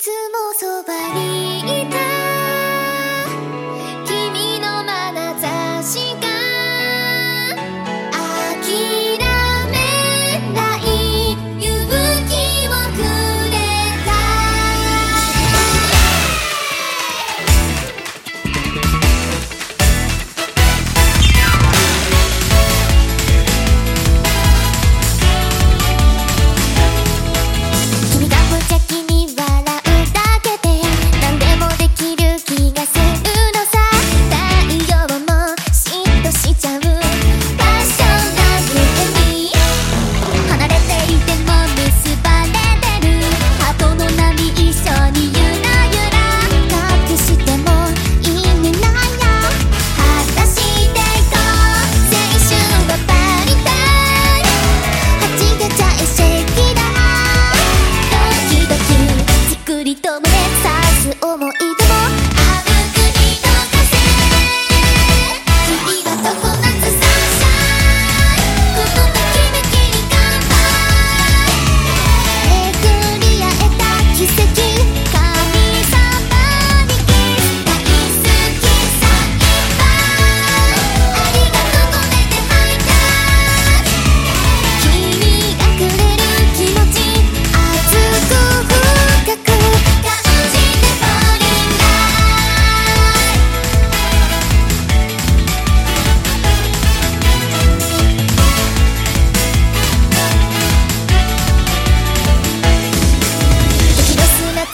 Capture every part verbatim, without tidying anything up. つもそばにいた君の眼差しが諦めない勇気をくれた。君が無邪気に笑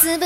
つぶ